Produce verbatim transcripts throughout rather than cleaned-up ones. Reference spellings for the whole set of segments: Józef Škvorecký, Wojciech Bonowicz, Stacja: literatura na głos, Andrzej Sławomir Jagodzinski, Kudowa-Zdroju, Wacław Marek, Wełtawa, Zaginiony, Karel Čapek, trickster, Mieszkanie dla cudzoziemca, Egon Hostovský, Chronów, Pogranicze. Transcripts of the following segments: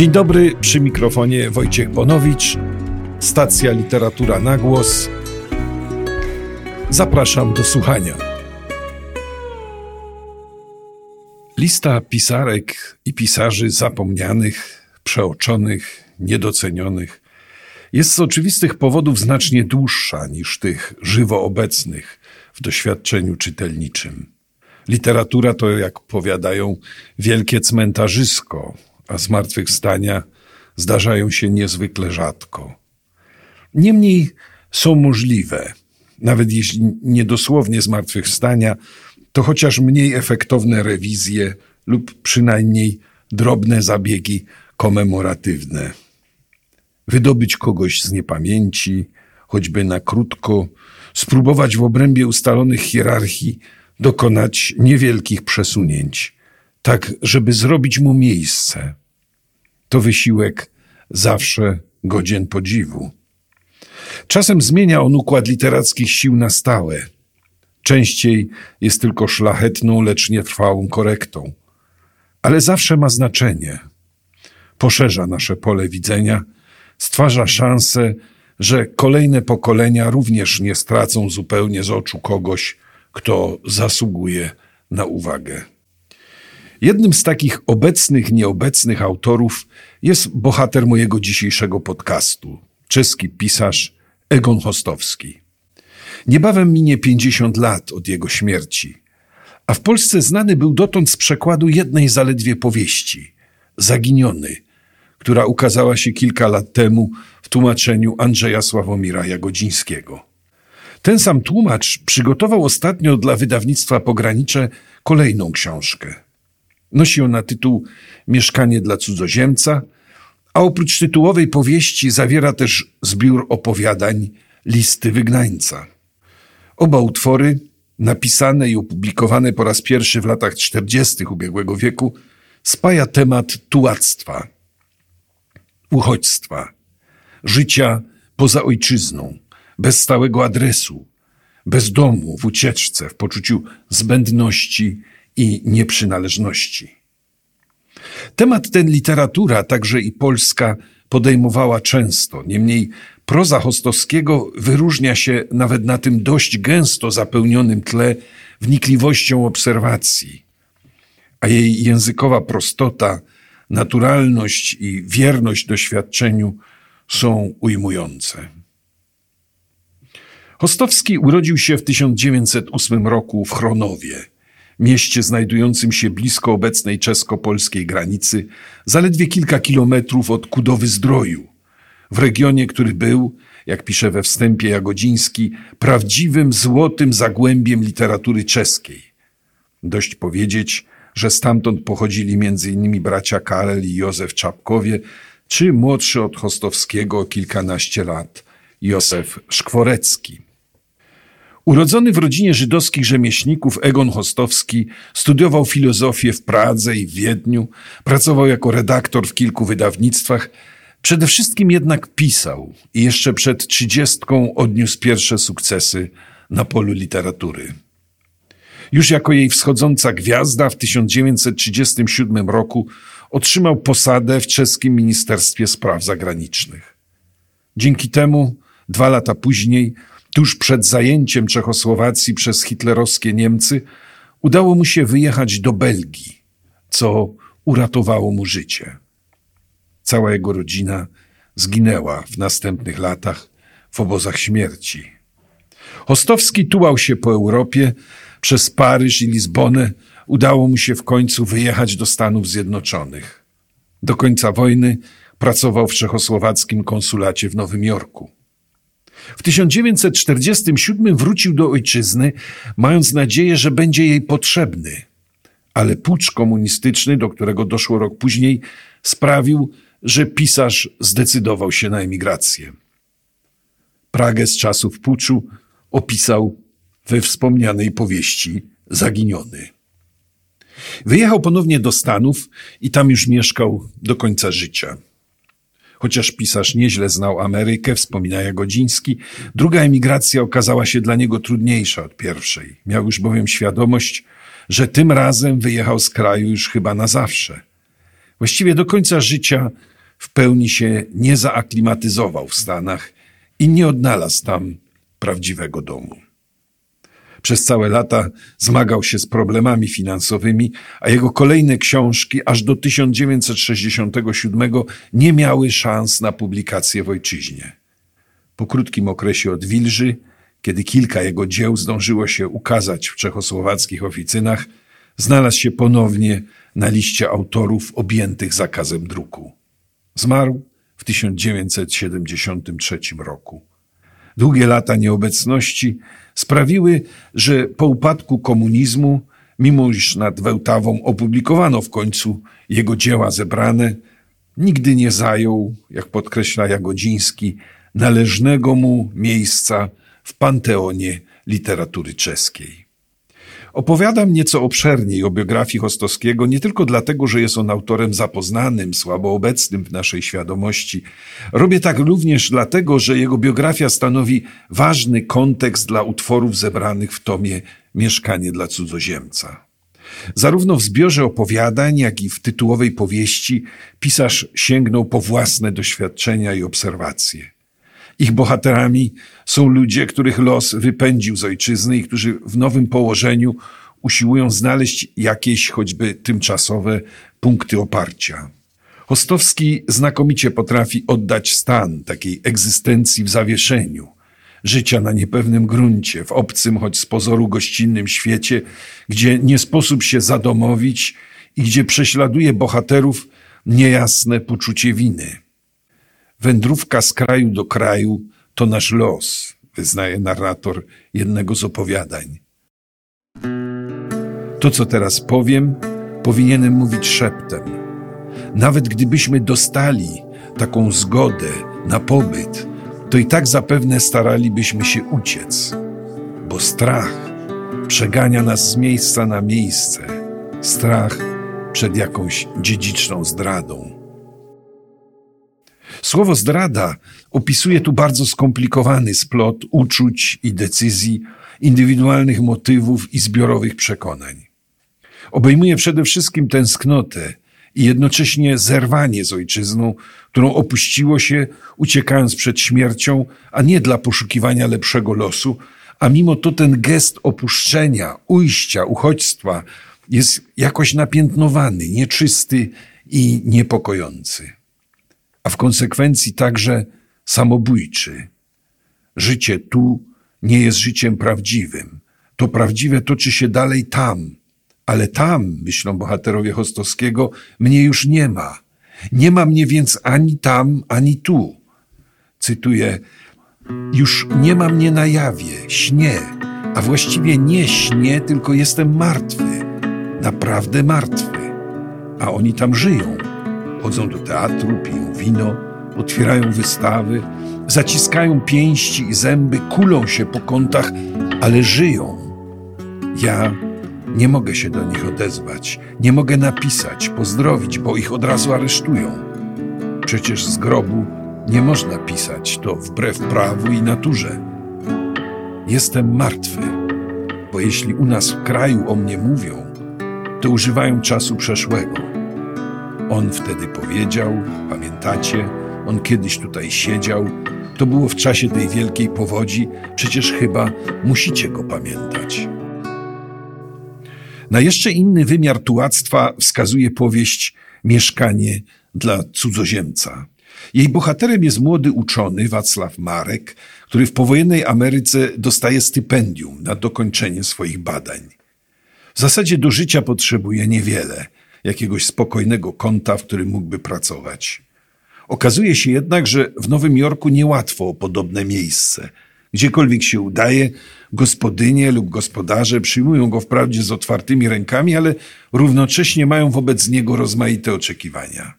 Dzień dobry, przy mikrofonie Wojciech Bonowicz, Stacja: literatura na głos. Zapraszam do słuchania. Lista pisarek i pisarzy zapomnianych, przeoczonych, niedocenionych jest z oczywistych powodów znacznie dłuższa niż tych żywo obecnych w doświadczeniu czytelniczym. Literatura to, jak powiadają, wielkie cmentarzysko, a zmartwychwstania zdarzają się niezwykle rzadko. Niemniej są możliwe, nawet jeśli niedosłownie zmartwychwstania, to chociaż mniej efektowne rewizje lub przynajmniej drobne zabiegi komemoratywne. Wydobyć kogoś z niepamięci, choćby na krótko, spróbować w obrębie ustalonych hierarchii dokonać niewielkich przesunięć, tak żeby zrobić mu miejsce. To wysiłek zawsze godzien podziwu. Czasem zmienia on układ literackich sił na stałe. Częściej jest tylko szlachetną, lecz nietrwałą korektą. Ale zawsze ma znaczenie. Poszerza nasze pole widzenia, stwarza szansę, że kolejne pokolenia również nie stracą zupełnie z oczu kogoś, kto zasługuje na uwagę. Jednym z takich obecnych, nieobecnych autorów jest bohater mojego dzisiejszego podcastu, czeski pisarz Egon Hostovský. Niebawem minie pięćdziesiąt lat od jego śmierci, a w Polsce znany był dotąd z przekładu jednej zaledwie powieści, Zaginiony, która ukazała się kilka lat temu w tłumaczeniu Andrzeja Sławomira Jagodzińskiego. Ten sam tłumacz przygotował ostatnio dla wydawnictwa Pogranicze kolejną książkę. Nosi ona tytuł Mieszkanie dla cudzoziemca, a oprócz tytułowej powieści zawiera też zbiór opowiadań Listy wygnańca. Oba utwory, napisane i opublikowane po raz pierwszy w latach czterdziestych ubiegłego wieku, spaja temat tułactwa, uchodźstwa, życia poza ojczyzną, bez stałego adresu, bez domu, w ucieczce, w poczuciu zbędności i nieprzynależności. Temat ten literatura, także i polska, podejmowała często. Niemniej proza Hostovskiego wyróżnia się nawet na tym dość gęsto zapełnionym tle wnikliwością obserwacji, a jej językowa prostota, naturalność i wierność doświadczeniu są ujmujące. Hostovský urodził się w tysiąc dziewięćset ósmym roku w Chronowie, mieście znajdującym się blisko obecnej czesko-polskiej granicy, zaledwie kilka kilometrów od Kudowy-Zdroju, w regionie, który był, jak pisze we wstępie Jagodziński, prawdziwym złotym zagłębiem literatury czeskiej. Dość powiedzieć, że stamtąd pochodzili m.in. bracia Karel i Józef Čapkowie, czy młodszy od Hostovskiego o kilkanaście lat Józef Škvorecký. Urodzony w rodzinie żydowskich rzemieślników, Egon Hostovský studiował filozofię w Pradze i w Wiedniu, pracował jako redaktor w kilku wydawnictwach, przede wszystkim jednak pisał i jeszcze przed trzydziestką odniósł pierwsze sukcesy na polu literatury. Już jako jej wschodząca gwiazda w tysiąc dziewięćset trzydziestym siódmym roku otrzymał posadę w czeskim Ministerstwie Spraw Zagranicznych. Dzięki temu dwa lata później, tuż przed zajęciem Czechosłowacji przez hitlerowskie Niemcy, udało mu się wyjechać do Belgii, co uratowało mu życie. Cała jego rodzina zginęła w następnych latach w obozach śmierci. Hostovský tułał się po Europie, przez Paryż i Lizbonę udało mu się w końcu wyjechać do Stanów Zjednoczonych. Do końca wojny pracował w czechosłowackim konsulacie w Nowym Jorku. W tysiąc dziewięćset czterdziestym siódmym wrócił do ojczyzny, mając nadzieję, że będzie jej potrzebny. Ale pucz komunistyczny, do którego doszło rok później, sprawił, że pisarz zdecydował się na emigrację. Pragę z czasów puczu opisał we wspomnianej powieści Zaginiony. Wyjechał ponownie do Stanów i tam już mieszkał do końca życia. Chociaż pisarz nieźle znał Amerykę, wspomina Jagodziński, druga emigracja okazała się dla niego trudniejsza od pierwszej. Miał już bowiem świadomość, że tym razem wyjechał z kraju już chyba na zawsze. Właściwie do końca życia w pełni się nie zaaklimatyzował w Stanach i nie odnalazł tam prawdziwego domu. Przez całe lata zmagał się z problemami finansowymi, a jego kolejne książki aż do tysiąc dziewięćset sześćdziesiątego siódmego nie miały szans na publikację w ojczyźnie. Po krótkim okresie odwilży, kiedy kilka jego dzieł zdążyło się ukazać w czechosłowackich oficynach, znalazł się ponownie na liście autorów objętych zakazem druku. Zmarł w tysiąc dziewięćset siedemdziesiątym trzecim roku. Długie lata nieobecności sprawiły, że po upadku komunizmu, mimo iż nad Wełtawą opublikowano w końcu jego dzieła zebrane, nigdy nie zajął, jak podkreśla Jagodziński, należnego mu miejsca w panteonie literatury czeskiej. Opowiadam nieco obszerniej o biografii Hostovskiego nie tylko dlatego, że jest on autorem zapoznanym, słabo obecnym w naszej świadomości. Robię tak również dlatego, że jego biografia stanowi ważny kontekst dla utworów zebranych w tomie Mieszkanie dla cudzoziemca. Zarówno w zbiorze opowiadań, jak i w tytułowej powieści pisarz sięgnął po własne doświadczenia i obserwacje. Ich bohaterami są ludzie, których los wypędził z ojczyzny i którzy w nowym położeniu usiłują znaleźć jakieś, choćby tymczasowe, punkty oparcia. Hostovský znakomicie potrafi oddać stan takiej egzystencji w zawieszeniu, życia na niepewnym gruncie, w obcym, choć z pozoru gościnnym świecie, gdzie nie sposób się zadomowić i gdzie prześladuje bohaterów niejasne poczucie winy. Wędrówka z kraju do kraju to nasz los, wyznaje narrator jednego z opowiadań. To, co teraz powiem, powinienem mówić szeptem. Nawet gdybyśmy dostali taką zgodę na pobyt, to i tak zapewne staralibyśmy się uciec, bo strach przegania nas z miejsca na miejsce, strach przed jakąś dziedziczną zdradą. Słowo zdrada opisuje tu bardzo skomplikowany splot uczuć i decyzji, indywidualnych motywów i zbiorowych przekonań. Obejmuje przede wszystkim tęsknotę i jednocześnie zerwanie z ojczyzną, którą opuściło się, uciekając przed śmiercią, a nie dla poszukiwania lepszego losu, a mimo to ten gest opuszczenia, ujścia, uchodźstwa jest jakoś napiętnowany, nieczysty i niepokojący. A w konsekwencji także samobójczy. Życie tu nie jest życiem prawdziwym. To prawdziwe toczy się dalej tam, ale tam, myślą bohaterowie Hostovskiego, mnie już nie ma. Nie ma mnie więc ani tam, ani tu. Cytuję, już nie ma mnie na jawie, śnie, a właściwie nie śnie, tylko jestem martwy, naprawdę martwy. A oni tam żyją. Chodzą do teatru, piją wino, otwierają wystawy, zaciskają pięści i zęby, kulą się po kątach, ale żyją. Ja nie mogę się do nich odezwać, nie mogę napisać, pozdrowić, bo ich od razu aresztują. Przecież z grobu nie można pisać, to wbrew prawu i naturze. Jestem martwy, bo jeśli u nas w kraju o mnie mówią, to używają czasu przeszłego. On wtedy powiedział, pamiętacie, on kiedyś tutaj siedział. To było w czasie tej wielkiej powodzi, przecież chyba musicie go pamiętać. Na jeszcze inny wymiar tułactwa wskazuje powieść Mieszkanie dla cudzoziemca. Jej bohaterem jest młody uczony Wacław Marek, który w powojennej Ameryce dostaje stypendium na dokończenie swoich badań. W zasadzie do życia potrzebuje niewiele. Jakiegoś spokojnego kąta, w którym mógłby pracować. Okazuje się jednak, że w Nowym Jorku niełatwo o podobne miejsce. Gdziekolwiek się udaje, gospodynie lub gospodarze przyjmują go wprawdzie z otwartymi rękami, ale równocześnie mają wobec niego rozmaite oczekiwania.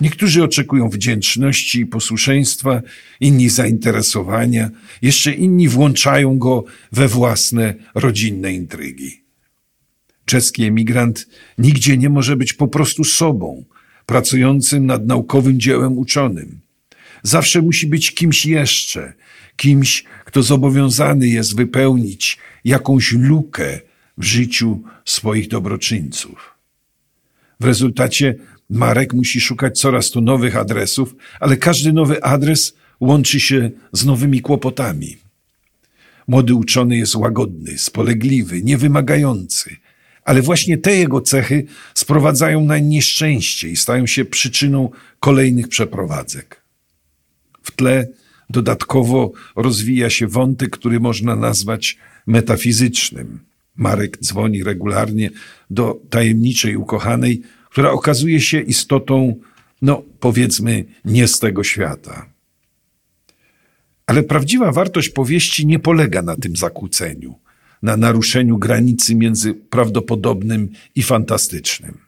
Niektórzy oczekują wdzięczności i posłuszeństwa, inni zainteresowania, jeszcze inni włączają go we własne rodzinne intrygi. Czeski emigrant nigdzie nie może być po prostu sobą, pracującym nad naukowym dziełem uczonym. Zawsze musi być kimś jeszcze, kimś, kto zobowiązany jest wypełnić jakąś lukę w życiu swoich dobroczyńców. W rezultacie Marek musi szukać coraz tu nowych adresów, ale każdy nowy adres łączy się z nowymi kłopotami. Młody uczony jest łagodny, spolegliwy, niewymagający, ale właśnie te jego cechy sprowadzają na nieszczęście i stają się przyczyną kolejnych przeprowadzek. W tle dodatkowo rozwija się wątek, który można nazwać metafizycznym. Marek dzwoni regularnie do tajemniczej ukochanej, która okazuje się istotą, no powiedzmy, nie z tego świata. Ale prawdziwa wartość powieści nie polega na tym zakłóceniu, na naruszeniu granicy między prawdopodobnym i fantastycznym.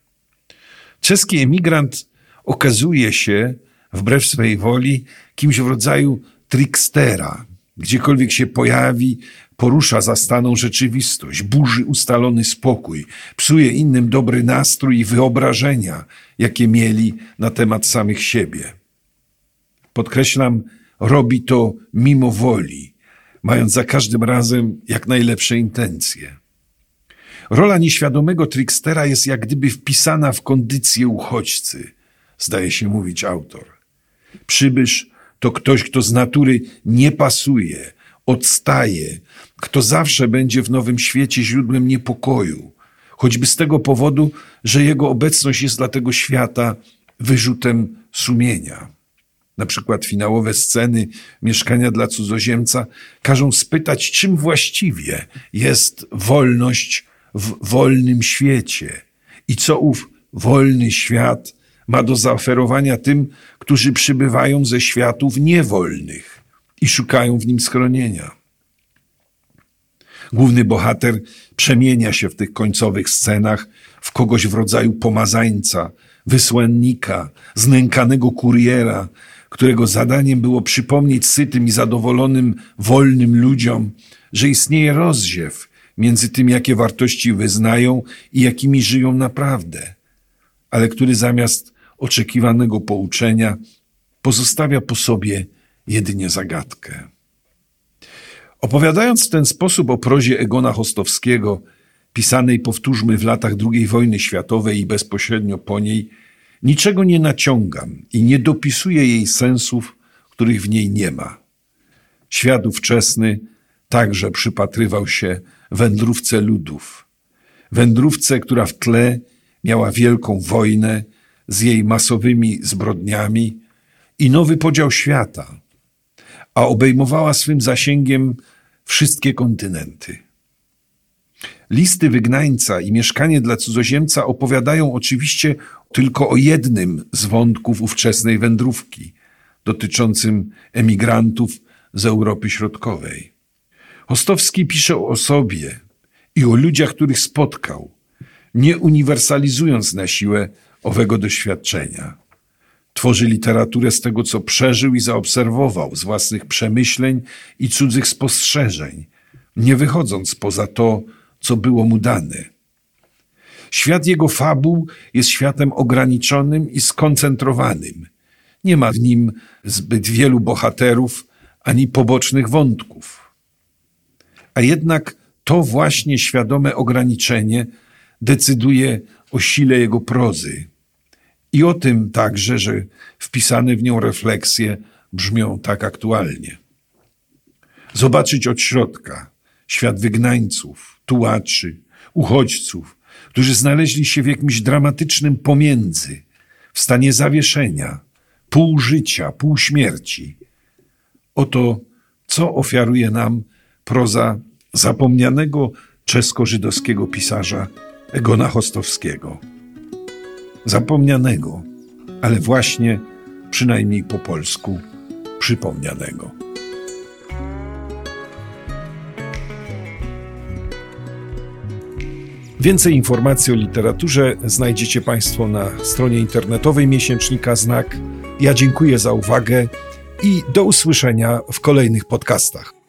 Czeski emigrant okazuje się, wbrew swej woli, kimś w rodzaju trickstera. Gdziekolwiek się pojawi, porusza zastaną rzeczywistość, burzy ustalony spokój, psuje innym dobry nastrój i wyobrażenia, jakie mieli na temat samych siebie. Podkreślam, robi to mimo woli, mając za każdym razem jak najlepsze intencje. Rola nieświadomego trickstera jest jak gdyby wpisana w kondycję uchodźcy, zdaje się mówić autor. Przybysz to ktoś, kto z natury nie pasuje, odstaje, kto zawsze będzie w nowym świecie źródłem niepokoju, choćby z tego powodu, że jego obecność jest dla tego świata wyrzutem sumienia. Na przykład finałowe sceny Mieszkania dla cudzoziemca każą spytać, czym właściwie jest wolność w wolnym świecie i co ów wolny świat ma do zaoferowania tym, którzy przybywają ze światów niewolnych i szukają w nim schronienia. Główny bohater przemienia się w tych końcowych scenach w kogoś w rodzaju pomazańca, wysłannika, znękanego kuriera, którego zadaniem było przypomnieć sytym i zadowolonym, wolnym ludziom, że istnieje rozziew między tym, jakie wartości wyznają i jakimi żyją naprawdę, ale który zamiast oczekiwanego pouczenia pozostawia po sobie jedynie zagadkę. Opowiadając w ten sposób o prozie Egona Hostovskiego, pisanej, powtórzmy, w latach drugiej wojny światowej i bezpośrednio po niej, niczego nie naciągam i nie dopisuję jej sensów, których w niej nie ma. Świat ówczesny także przypatrywał się wędrówce ludów. Wędrówce, która w tle miała wielką wojnę z jej masowymi zbrodniami i nowy podział świata, a obejmowała swym zasięgiem wszystkie kontynenty. Listy wygnańca i Mieszkanie dla cudzoziemca opowiadają oczywiście tylko o jednym z wątków ówczesnej wędrówki, dotyczącym emigrantów z Europy Środkowej. Hostovský pisze o sobie i o ludziach, których spotkał, nie uniwersalizując na siłę owego doświadczenia. Tworzy literaturę z tego, co przeżył i zaobserwował, z własnych przemyśleń i cudzych spostrzeżeń, nie wychodząc poza to, co było mu dane. Świat jego fabuł jest światem ograniczonym i skoncentrowanym. Nie ma w nim zbyt wielu bohaterów ani pobocznych wątków. A jednak to właśnie świadome ograniczenie decyduje o sile jego prozy i o tym także, że wpisane w nią refleksje brzmią tak aktualnie. Zobaczyć od środka świat wygnańców, tułaczy, uchodźców, którzy znaleźli się w jakimś dramatycznym pomiędzy, w stanie zawieszenia, pół życia, pół śmierci. Oto, co ofiaruje nam proza zapomnianego czesko-żydowskiego pisarza Egona Hostovskiego. Zapomnianego, ale właśnie, przynajmniej po polsku, przypomnianego. Więcej informacji o literaturze znajdziecie Państwo na stronie internetowej miesięcznika Znak. Ja dziękuję za uwagę i do usłyszenia w kolejnych podcastach.